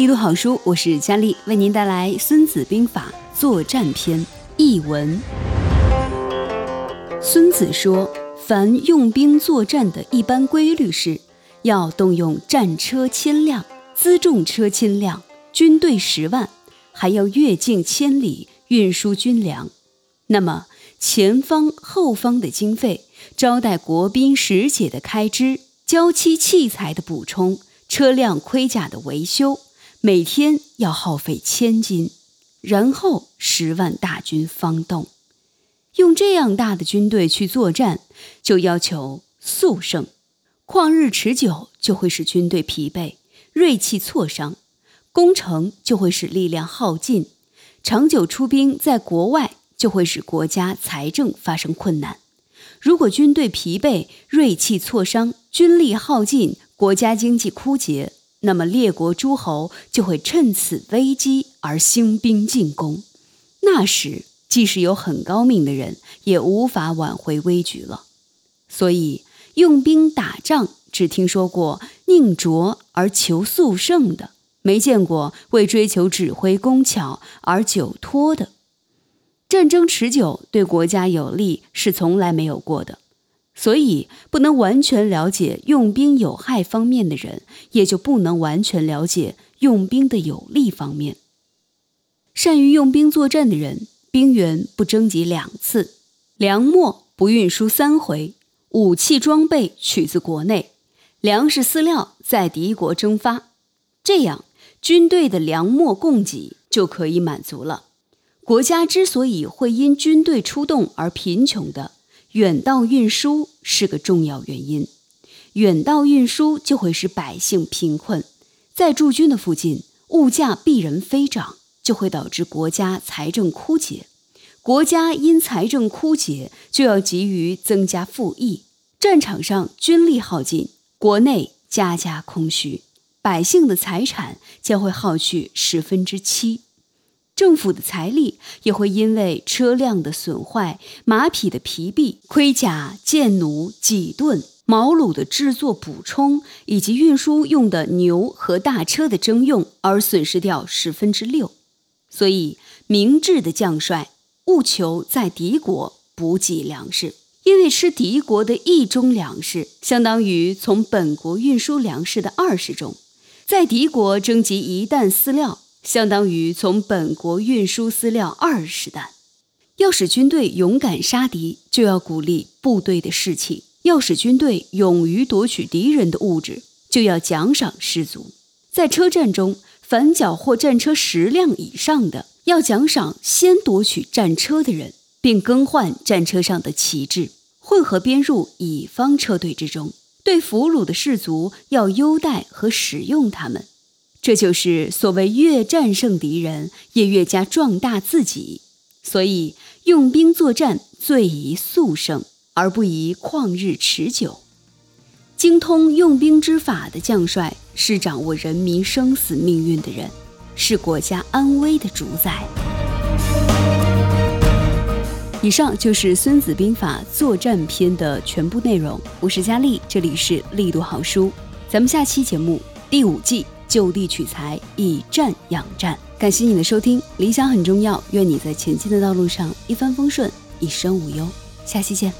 力读好书，我是佳丽，为您带来《孙子兵法·作战篇》译文。孙子说，凡用兵作战的一般规律是，要动用战车1000辆、辎重车1000辆、军队10万，还要越境千里运输军粮。那么，前方、后方的经费，招待国宾使节的开支，交期器材的补充，车辆盔甲的维修，每天要耗费1000斤，然后10万大军方动。用这样大的军队去作战，就要求速胜，旷日持久就会使军队疲惫，锐气挫伤，攻城就会使力量耗尽，长久出兵在国外就会使国家财政发生困难。如果军队疲惫，锐气挫伤，军力耗尽，国家经济枯竭，那么列国诸侯就会趁此危机而兴兵进攻。那时即使有很高明的人，也无法挽回危局了。所以用兵打仗，只听说过宁拙而求速胜的，没见过为追求指挥工巧而久拖的。战争持久对国家有利是从来没有过的，所以不能完全了解用兵有害方面的人，也就不能完全了解用兵的有利方面。善于用兵作战的人，兵员不征集2次，粮秣不运输3回，武器装备取自国内，粮食饲料在敌国征发，这样军队的粮秣供给就可以满足了。国家之所以会因军队出动而贫穷的，远道运输是个重要原因。远道运输就会使百姓贫困，在驻军的附近物价必然飞涨，就会导致国家财政枯竭。国家因财政枯竭，就要急于增加赋役，战场上军力耗尽，国内家家空虚，百姓的财产将会耗去7%，政府的财力也会因为车辆的损坏、马匹的疲弊、盔甲、箭弩、戟盾、毛虏的制作补充，以及运输用的牛和大车的征用而损失掉6%。所以，明智的将帅务求在敌国补给粮食，因为吃敌国的1钟粮食，相当于从本国运输粮食的20钟；在敌国征集1担饲料，相当于从本国运输饲料20担。要使军队勇敢杀敌，就要鼓励部队的士气；要使军队勇于夺取敌人的物质，就要奖赏士卒。在车战中，凡缴获战车10辆以上的，要奖赏先夺取战车的人，并更换战车上的旗帜，混合编入乙方车队之中。对俘虏的士卒要优待和使用他们。这就是所谓越战胜敌人，也越加壮大自己。所以用兵作战最宜速胜，而不宜旷日持久。精通用兵之法的将帅，是掌握人民生死命运的人，是国家安危的主宰。以上就是《孙子兵法·作战篇》的全部内容。我是佳丽，这里是力读好书。咱们下期节目第5季。就地取材，以战养战。感谢你的收听，理想很重要，愿你在前进的道路上一帆风顺，一生无忧。下期见。